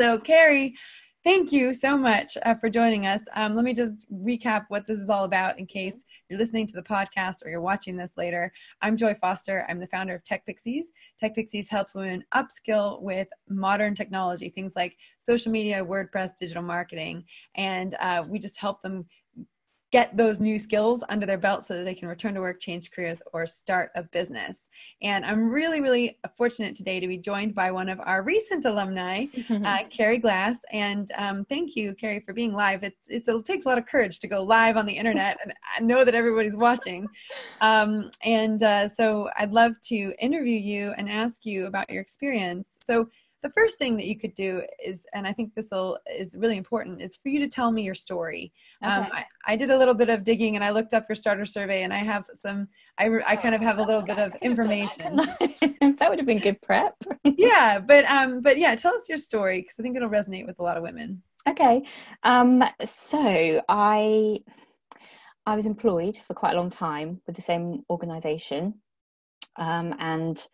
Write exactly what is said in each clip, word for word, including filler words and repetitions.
So Carrie, thank you so much uh, for joining us. Um, let me just recap what this is all about in case you're listening to the podcast or you're watching this later. I'm Joy Foster. I'm the founder of TechPixies. TechPixies helps women upskill with modern technology, things like social media, WordPress, digital marketing, and uh, we just help them get those new skills under their belt so that they can return to work, change careers, or start a business. And I'm really, really fortunate today to be joined by one of our recent alumni, uh, Carrie Glass. And um, thank you, Carrie, for being live. It's, it's, it takes a lot of courage to go live on the internet, and I know that everybody's watching. Um, and uh, so I'd love to interview you and ask you about your experience. So the first thing that you could do is, and I think this will is really important, is for you to tell me your story. Okay. Um, I, I did a little bit of digging and I looked up your starter survey, and I have some, I, I oh, kind of have a little bit of information. That. That would have been good prep. Yeah, but um, but yeah, tell us your story, because I think it'll resonate with a lot of women. Okay, um, so I, I was employed for quite a long time with the same organisation, um, and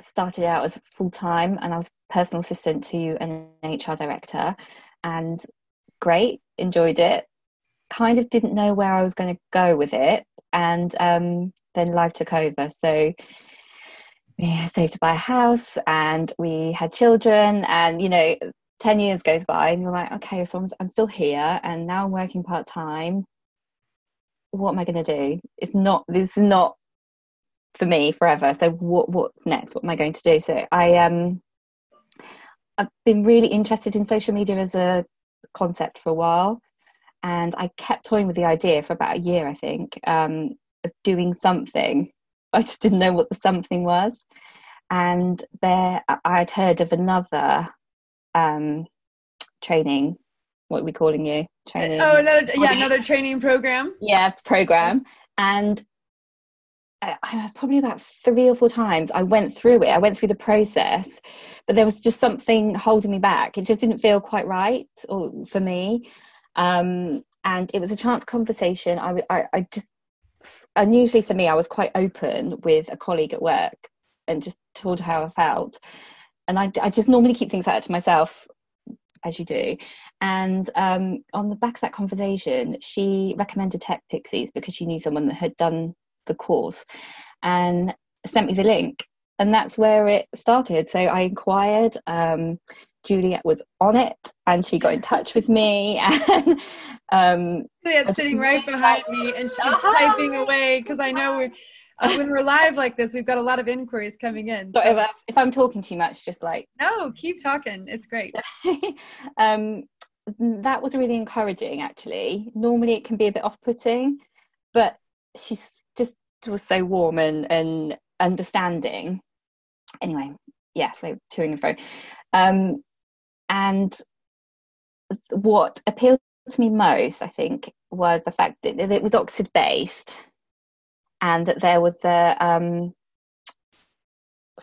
started out as full-time, and I was personal assistant to an H R director, and great, enjoyed it, kind of didn't know where I was going to go with it, and um, then life took over. So we saved to buy a house and we had children, and you know, ten years goes by and you're like, okay, so I'm, I'm still here and now I'm working part-time. What am I going to do? It's not, this is not for me forever. So what what's next? What am I going to do? So I um I've been really interested in social media as a concept for a while, and I kept toying with the idea for about a year, I think, um of doing something. I just didn't know what the something was. And there I'd heard of another um training, what are we calling you? Training. Oh, another, yeah, another training program. Yeah, program. And I, probably about three or four times I went through it I went through the process, but there was just something holding me back. It just didn't feel quite right or for me, um and it was a chance conversation. I, I, I just unusually for me, I was quite open with a colleague at work and just told her how I felt, and I, I just normally keep things out to myself, as you do. And um on the back of that conversation, she recommended TechPixies because she knew someone that had done the course and sent me the link, and that's where it started. So I inquired, um Juliet was on it, and she got in touch with me, and um Juliet's sitting right behind me, and she's oh, typing away, because I know we're uh, when we're live like this, we've got a lot of inquiries coming in, so. if, I, if I'm talking too much, just like no, keep talking, it's great. Um that was really encouraging, actually. Normally it can be a bit off-putting, but she's just was so warm and, and understanding. Anyway, yeah, so toing and fro. Um, and what appealed to me most, I think, was the fact that it was Oxford-based, and that there was the um,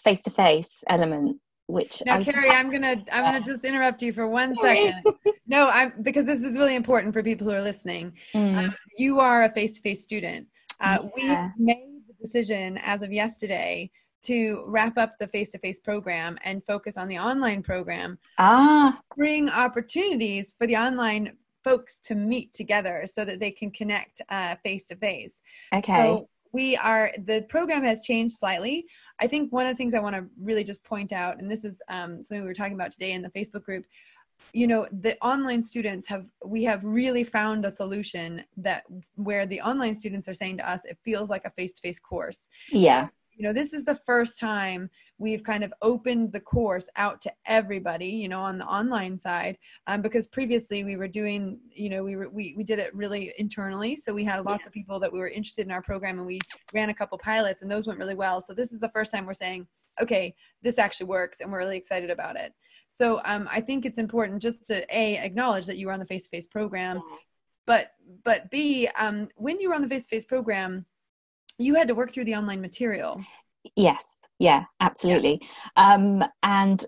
face-to-face element. Which now, I Carrie, I'm gonna I'm gonna just interrupt you for one second. No, I'm because this is really important for people who are listening. Mm. Um, you are a face-to-face student. Uh, yeah. We made the decision as of yesterday to wrap up the face-to-face program and focus on the online program. Ah, bring opportunities for the online folks to meet together so that they can connect uh, face-to-face. Okay. So we are, the program has changed slightly. I think one of the things I want to really just point out, and this is um, something we were talking about today in the Facebook group, you know, the online students have, we have really found a solution that where the online students are saying to us, it feels like a face-to-face course. Yeah. You know, this is the first time we've kind of opened the course out to everybody, you know, on the online side, um, because previously we were doing, you know, we were, we, we did it really internally. So we had lots yeah. of people that we were interested in our program, and we ran a couple pilots, and those went really well. So this is the first time we're saying, okay, this actually works, and we're really excited about it. So um, I think it's important just to A, acknowledge that you were on the face-to-face program, but but B, um, when you were on the face-to-face program, you had to work through the online material. Yes, yeah, absolutely. Yeah. Um, and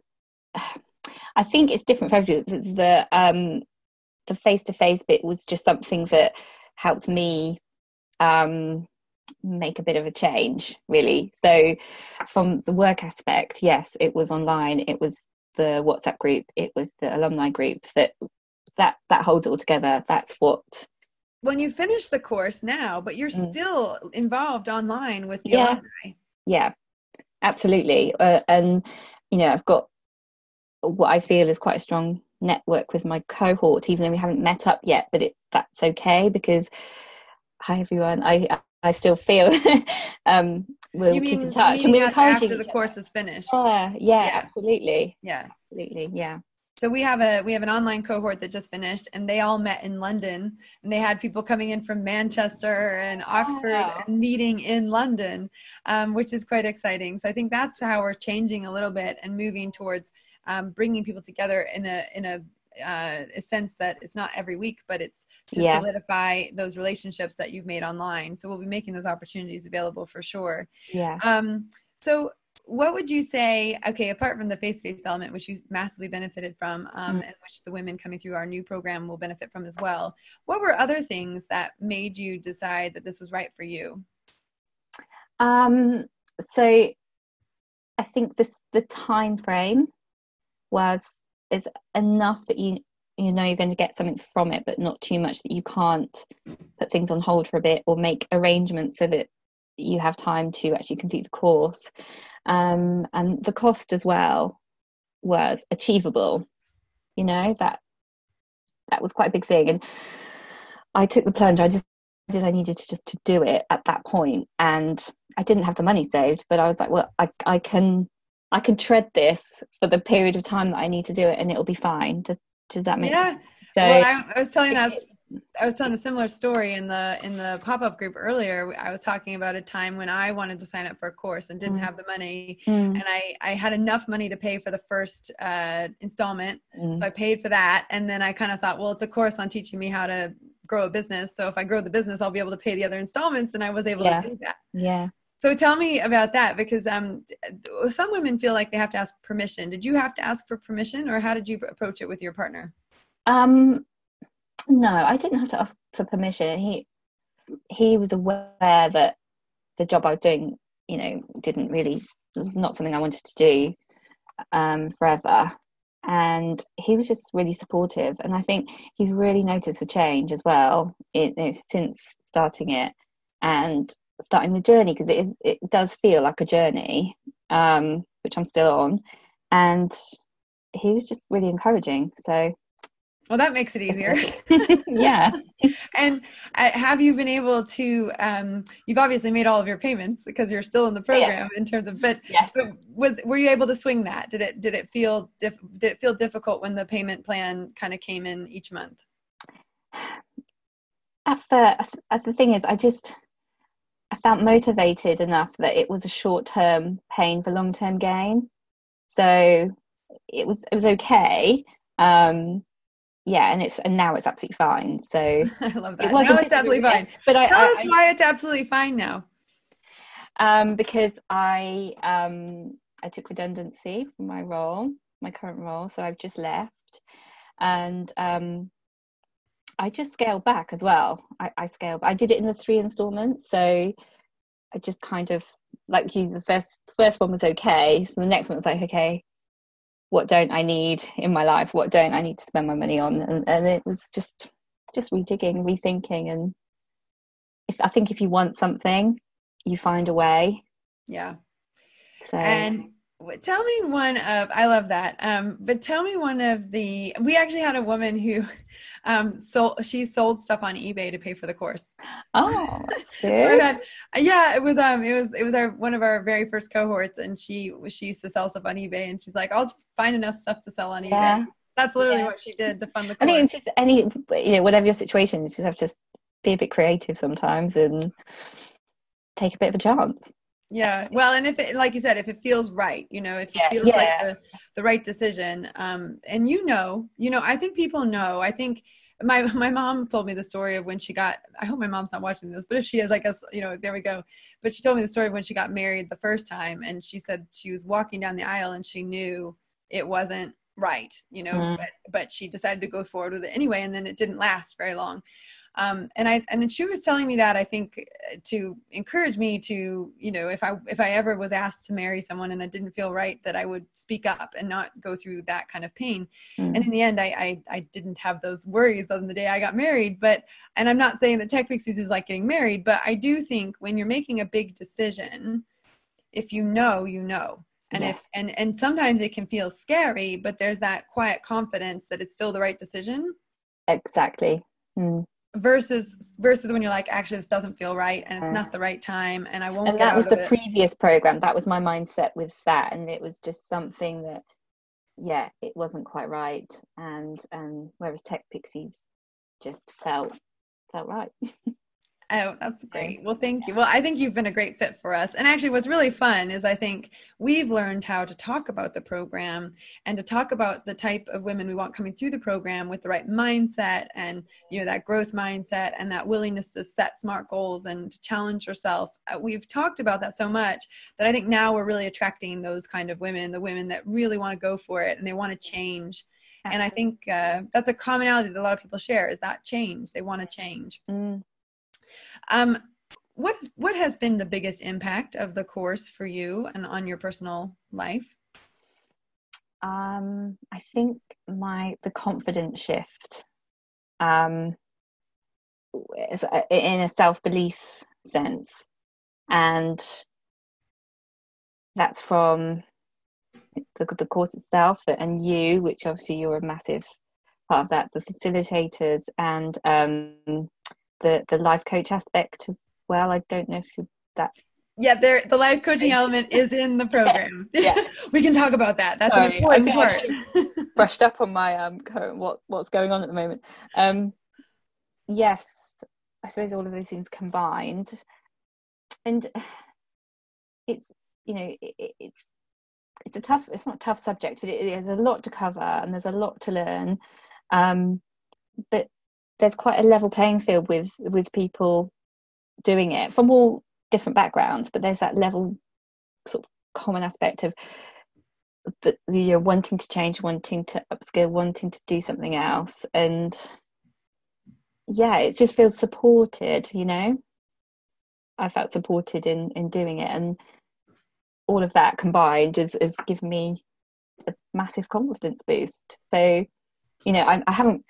I think it's different for everybody. The, the, um, the face-to-face bit was just something that helped me um, make a bit of a change, really. So from the work aspect, yes, it was online. It was the WhatsApp group, it was the alumni group that that that holds all together. That's what. When you finish the course now, but you're mm. still involved online with the yeah. alumni. Yeah, absolutely. Uh, and, you know, I've got what I feel is quite a strong network with my cohort, even though we haven't met up yet, but it, that's okay because, hi everyone, I I still feel um, we'll you mean, keep in touch. And we're encouraging after the course other. is finished. Yeah, yeah, yeah, absolutely. Yeah. Absolutely, yeah. So we have a we have an online cohort that just finished, and they all met in London, and they had people coming in from Manchester and Oxford wow. and meeting in London, um, which is quite exciting. So I think that's how we're changing a little bit and moving towards um, bringing people together in a in a, uh, a sense that it's not every week, but it's to yeah. solidify those relationships that you've made online. So we'll be making those opportunities available for sure. Yeah. Um, so. What would you say, okay, apart from the face-to-face element, which you massively benefited from, um, mm. and which the women coming through our new program will benefit from as well, what were other things that made you decide that this was right for you? Um, so I think this, the time frame was, is enough that you, you know you're going to get something from it, but not too much that you can't put things on hold for a bit or make arrangements so that you have time to actually complete the course, um, and the cost as well was achievable. You know, that that was quite a big thing, and I took the plunge. I just did. I needed to just to do it at that point, and I didn't have the money saved, but I was like, well, I I can I can tread this for the period of time that I need to do it, and it'll be fine. Does does that make yeah. sense? So, well, I, I was telling us. I was telling a similar story in the in the pop-up group earlier. I was talking about a time when I wanted to sign up for a course and didn't mm. have the money. Mm. And I, I had enough money to pay for the first uh, installment. Mm. So I paid for that. And then I kind of thought, well, it's a course on teaching me how to grow a business. So if I grow the business, I'll be able to pay the other installments. And I was able yeah. to do that. Yeah. So tell me about that, because um, some women feel like they have to ask permission. Did you have to ask for permission, or how did you approach it with your partner? Um. No, I didn't have to ask for permission. He he was aware that the job I was doing, you know, didn't really, it was not something I wanted to do um, forever. And he was just really supportive. And I think he's really noticed a change as well in, you know, since starting it and starting the journey, because it is, it does feel like a journey, um, which I'm still on. And he was just really encouraging. So... Well, that makes it easier. yeah. And uh, have you been able to, um, you've obviously made all of your payments because you're still in the program yeah. in terms of, but, yes. but was, were you able to swing that? Did it, did it feel, dif- did it feel difficult when the payment plan kind of came in each month? At first, as the thing is, I just, I felt motivated enough that it was a short-term pain for long-term gain. So it was, it was okay. Um, Yeah, and it's and now it's absolutely fine. So I love that. It now it's absolutely weird, fine. But Tell I, us I, why it's absolutely fine now. Um, because I um, I took redundancy from my role, my current role, so I've just left, and um, I just scaled back as well. I, I scaled. I did it in the three installments, so I just kind of like you. The first first one was okay, so the next one was like okay. What don't I need in my life? What don't I need to spend my money on? And, and it was just, just redigging, rethinking. And if, I think if you want something, you find a way. Yeah. So. And tell me one of, I love that. Um, but tell me one of the, we actually had a woman who um, sold, she sold stuff on eBay to pay for the course. Oh, that's good. so had, yeah, it was, um, it was, it was our, one of our very first cohorts, and she, she used to sell stuff on eBay, and she's like, I'll just find enough stuff to sell on eBay. Yeah. That's literally yeah. what she did to fund the course. I think it's just any, you know, whatever your situation, you just have to be a bit creative sometimes and take a bit of a chance. Yeah. Well, and if it, like you said, if it feels right, you know, if it yeah, feels yeah. like the, the right decision, um, and you know, you know, I think people know, I think my, my mom told me the story of when she got, I hope my mom's not watching this, but if she is, I guess, you know, there we go. But she told me the story of when she got married the first time, and she said she was walking down the aisle and she knew it wasn't right, you know, mm. but, but she decided to go forward with it anyway. And then it didn't last very long. Um, and I, and then she was telling me that, I think, to encourage me to, you know, if I, if I ever was asked to marry someone and it didn't feel right, that I would speak up and not go through that kind of pain. Mm. And in the end, I, I, I didn't have those worries on the day I got married, but, and I'm not saying that TechPixies is like getting married, but I do think when you're making a big decision, if you know, you know. And yes. if, and, and sometimes it can feel scary, but there's that quiet confidence that it's still the right decision. Exactly. Mm. Versus versus when you're like, actually, this doesn't feel right, and it's not the right time, and I won't. And that was the previous program. That was my mindset with that, and it was just something that, yeah, it wasn't quite right. And um, whereas TechPixies just felt felt right. Oh, that's great. Well, thank you. Well, I think you've been a great fit for us. And actually what's really fun is I think we've learned how to talk about the program and to talk about the type of women we want coming through the program with the right mindset and, you know, that growth mindset and that willingness to set SMART goals and to challenge yourself. We've talked about that so much that I think now we're really attracting those kind of women, the women that really want to go for it and they want to change. And I think uh, that's a commonality that a lot of people share, is that change. They want to change. Mm. Um, what, what has been the biggest impact of the course for you and on your personal life? Um, I think my, the confidence shift, um, in a self-belief sense. And that's from the, the course itself and you, which obviously you're a massive part of that, the facilitators and, um, the the life coach aspect as well. I don't know if that's yeah there the life coaching element is in the program. Yeah, yeah. We can talk about that. That's Sorry, an important part. Brushed up on my um current what what's going on at the moment. Um yes, I suppose all of those things combined, and it's, you know, it, it's it's a tough it's not a tough subject, but it, there's a lot to cover and there's a lot to learn, um but there's quite a level playing field with with people doing it from all different backgrounds, but there's that level sort of common aspect of the, you know, wanting to change, wanting to upskill, wanting to do something else. And yeah, it just feels supported, you know. I felt supported in, in doing it, and all of that combined has, has given me a massive confidence boost. So, you know, I, I haven't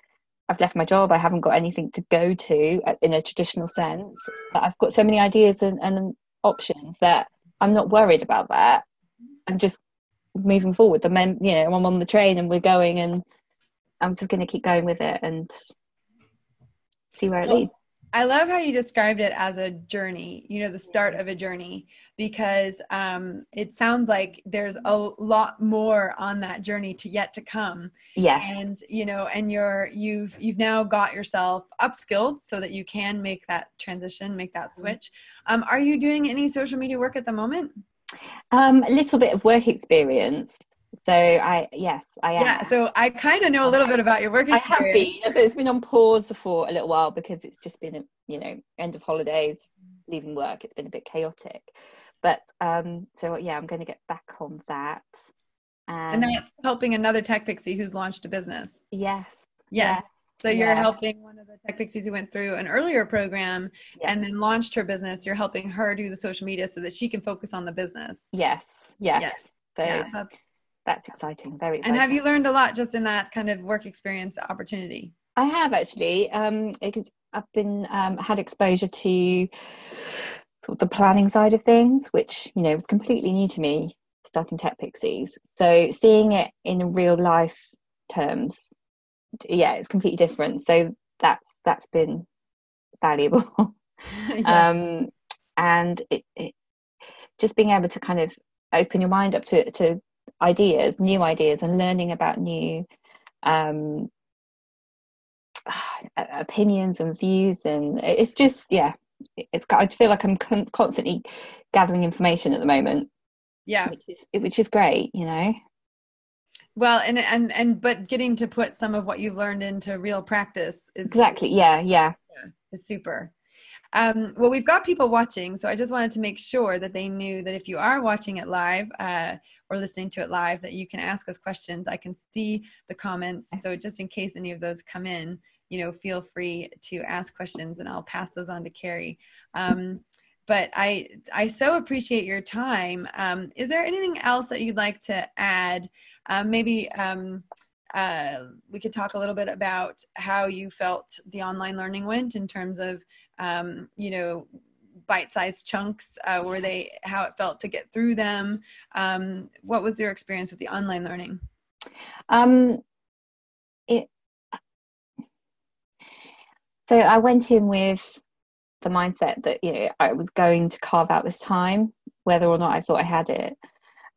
I've left my job. I haven't got anything to go to in a traditional sense, but I've got so many ideas and, and options that I'm not worried about that. I'm just moving forward. The men, you know, I'm on the train and we're going, and I'm just going to keep going with it and see where it leads. I love how you described it as a journey, you know, the start of a journey, because um, it sounds like there's a lot more on that journey to yet to come. Yes. And, you know, and you're, you've, you've now got yourself upskilled so that you can make that transition, make that switch. Um, are you doing any social media work at the moment? Um, a little bit of work experience. So I, yes, I am. Yeah, so I kind of know a little bit about your work experience. I have been. So it's been on pause for a little while because it's just been, a, you know, end of holidays, leaving work. It's been a bit chaotic. But um, so, yeah, I'm going to get back on that. And, and that's helping another TechPixie who's launched a business. Yes. Yes. yes. So you're yeah. helping one of the TechPixies who went through an earlier program yeah. and then launched her business. You're helping her do the social media so that she can focus on the business. Yes. Yes. yes. So yeah, that's That's exciting, very exciting. And have you learned a lot just in that kind of work experience opportunity? I have actually, um, because I've been, um, had exposure to sort of the planning side of things, which, you know, was completely new to me starting TechPixies. So seeing it in real life terms, yeah, it's completely different. So that's, that's been valuable. yeah. Um, and it, it, just being able to kind of open your mind up to, to, ideas, new ideas, and learning about new um opinions and views, and it's just yeah it's I feel like I'm con constantly gathering information at the moment, yeah which is, which is great, you know. Well, and and and but getting to put some of what you've learned into real practice is exactly yeah yeah, yeah is super. Um, well, we've got people watching, so I just wanted to make sure that they knew that if you are watching it live uh, or listening to it live, that you can ask us questions. I can see the comments, so just in case any of those come in, you know, feel free to ask questions and I'll pass those on to Carrie. Um, but I, I so appreciate your time. Um, is there anything else that you'd like to add? Um, maybe um, uh, we could talk a little bit about how you felt the online learning went in terms of, um, you know, bite-sized chunks, uh, were they, how it felt to get through them? Um, what was your experience with the online learning? Um, it, so I went in with the mindset that, you know, I was going to carve out this time, whether or not I thought I had it.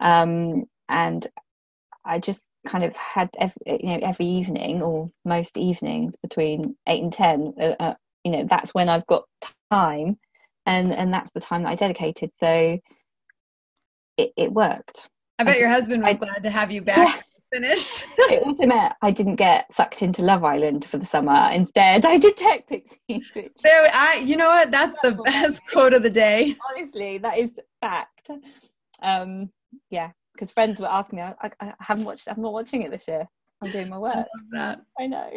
Um, and I just kind of had, every, you know, every evening or most evenings between eight and ten, uh, uh, you know, that's when I've got time. And and that's the time that I dedicated, so it, it worked. I bet I did, your husband was I, glad to have you back. Yeah. Finished. It also meant I didn't get sucked into Love Island for the summer. Instead, I did TechPixies. Which there, I, you know what? That's the best quote of the day. Honestly, that is fact. Um, yeah, because friends were asking me, I, I haven't watched. I'm not watching it this year. I'm doing my work. I love that. I know.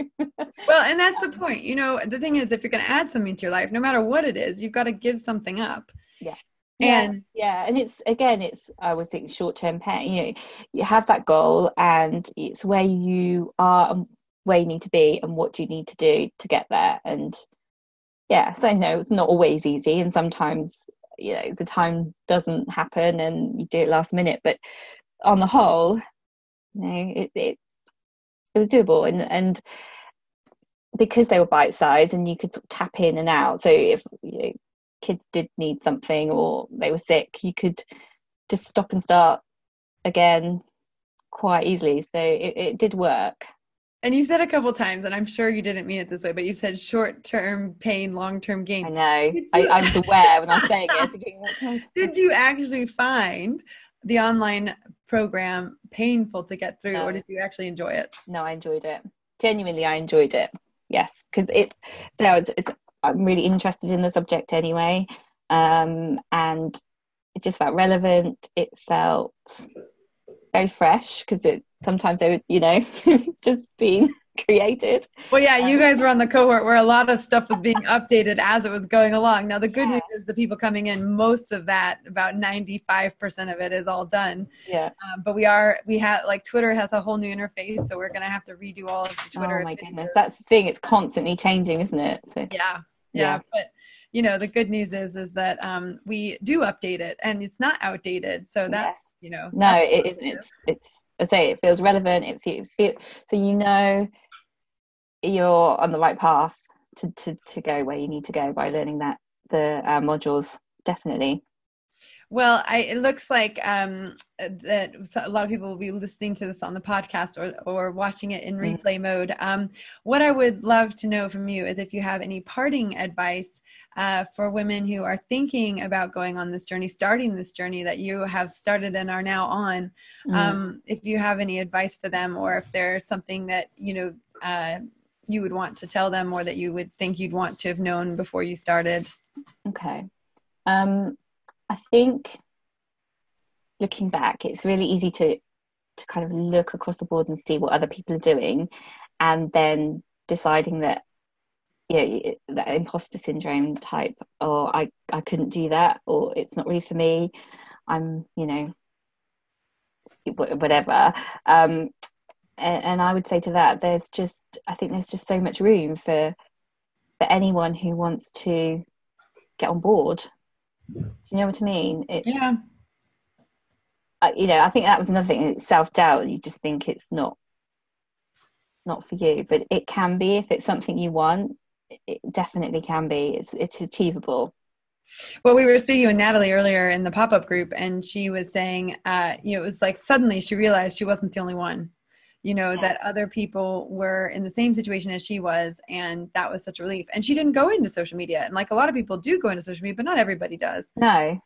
Well, and that's the point. You know, the thing is, if you're going to add something to your life, no matter what it is, you've got to give something up. Yeah. And yeah. yeah. And it's, again, it's, I was thinking short-term pain. You know, you have that goal and it's where you are and where you need to be and what you need to do to get there. And yeah, so no, it's not always easy. And sometimes, you know, the time doesn't happen and you do it last minute, but on the whole, you know, it, it, it was doable, and and because they were bite sized and you could sort of tap in and out. So if, you know, kids did need something or they were sick, you could just stop and start again quite easily. So it, it did work. And you said a couple of times, and I'm sure you didn't mean it this way, but you said short-term pain, long-term gain. I know. I, I was aware when I was saying it. Thinking, what kind of- did you actually find the online program painful to get through, no. or did you actually enjoy it? No, I enjoyed it. Genuinely, I enjoyed it. Yes, because it's so it's, it's. I'm really interested in the subject anyway, um, and it just felt relevant. It felt very fresh because it sometimes they would, you know, just being created. Well, yeah, you um, guys were on the cohort where a lot of stuff was being updated as it was going along. Now, the good yeah. news is the people coming in, most of that, about ninety-five percent of it is all done. Yeah. Um, but we are, we have, like, Twitter has a whole new interface, so we're going to have to redo all of the Twitter. Oh, my videos. Goodness. That's the thing. It's constantly changing, isn't it? So, yeah, yeah. Yeah. But, you know, the good news is, is that um, we do update it and it's not outdated. So that's, yes. you know. No, it isn't. It's, it's, I say it feels relevant. It feels, feel, so you know, you're on the right path to, to, to go where you need to go by learning that the uh, modules, definitely. Well, I, it looks like um, that a lot of people will be listening to this on the podcast or, or watching it in mm. replay mode. Um, what I would love to know from you is if you have any parting advice uh, for women who are thinking about going on this journey, starting this journey that you have started and are now on, mm. um, if you have any advice for them or if there's something that, you know, uh, you would want to tell them or that you would think you'd want to have known before you started. Okay. Um, I think looking back, it's really easy to to kind of look across the board and see what other people are doing and then deciding that, you know, that imposter syndrome type, or I, I couldn't do that, or it's not really for me. I'm, you know, whatever. Um, and, and I would say to that, there's just, I think there's just so much room for for anyone who wants to get on board. Do you know what I mean? It's, yeah. Uh, you know, I think that was another thing. It's self-doubt. You just think it's not, not for you, but it can be if it's something you want. It definitely can be. It's it's achievable. Well, we were speaking with Natalie earlier in the pop-up group, and she was saying, uh, you know, it was like suddenly she realized she wasn't the only one. You know, yeah. that other people were in the same situation as she was, and that was such a relief. And she didn't go into social media. And like a lot of people do go into social media, but not everybody does. No.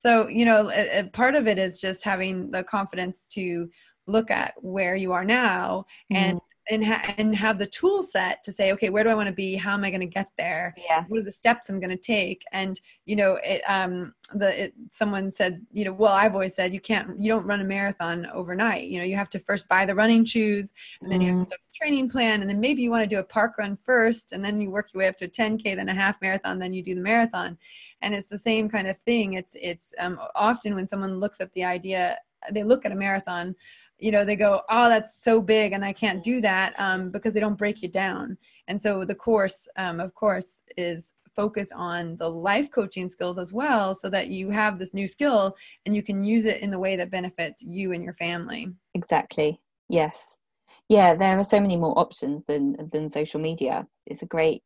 So, you know, a, a part of it is just having the confidence to look at where you are now mm-hmm. and and ha- and have the tool set to say, okay, where do I want to be? How am I going to get there? Yeah. What are the steps I'm going to take? And, you know, it, um, the, it, someone said, you know, well, I've always said you can't, you don't run a marathon overnight. You know, you have to first buy the running shoes, and then mm. you have to start a training plan. And then maybe you want to do a park run first, and then you work your way up to a ten K, then a half marathon, then you do the marathon. And it's the same kind of thing. It's, it's, um, often when someone looks at the idea, they look at a marathon, you know, they go, oh, that's so big and I can't do that, um, because they don't break it down. And so the course, um, of course, is focused on the life coaching skills as well, so that you have this new skill and you can use it in the way that benefits you and your family. Exactly. Yes. Yeah. There are so many more options than, than social media. It's a great,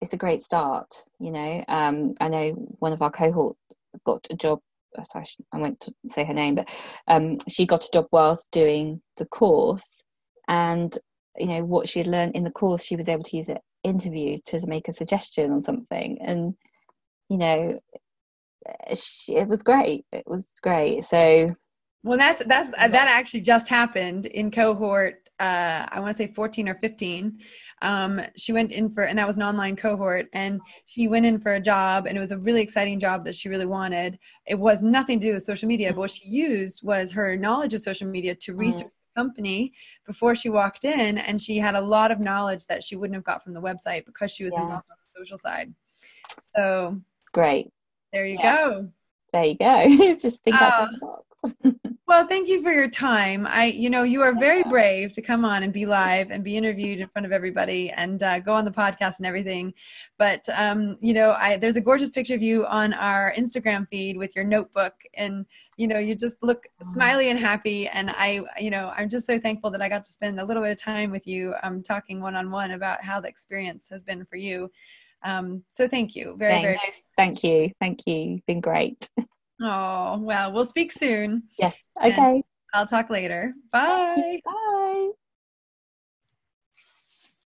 it's a great start. You know, um, I know one of our cohort got a job. Sorry, I won't say her name, but um, she got a job whilst doing the course, and you know what she had learned in the course, she was able to use it in interviews to make a suggestion on something, and you know, she, it was great. It was great. So, well, that's that's that actually just happened in cohort. Uh, I want to say fourteen or fifteen. Um, she went in for, and that was an online cohort, and she went in for a job, and it was a really exciting job that she really wanted. It was nothing to do with social media, but what she used was her knowledge of social media to research the company before she walked in. And she had a lot of knowledge that she wouldn't have got from the website because she was yeah. involved on the social side. So great. There you yes. go. There you go. It's just think outside the box. Well, thank you for your time. I, you know, you are very brave to come on and be live and be interviewed in front of everybody and uh, go on the podcast and everything. But, um, you know, I, there's a gorgeous picture of you on our Instagram feed with your notebook, and, you know, you just look smiley and happy. And I, you know, I'm just so thankful that I got to spend a little bit of time with you um, talking one-on-one about how the experience has been for you. Um, so thank you. Very, Thanks. very. Thank you. Thank you. Been great. Oh, well, we'll speak soon. Yes. Okay. I'll talk later. Bye. Bye.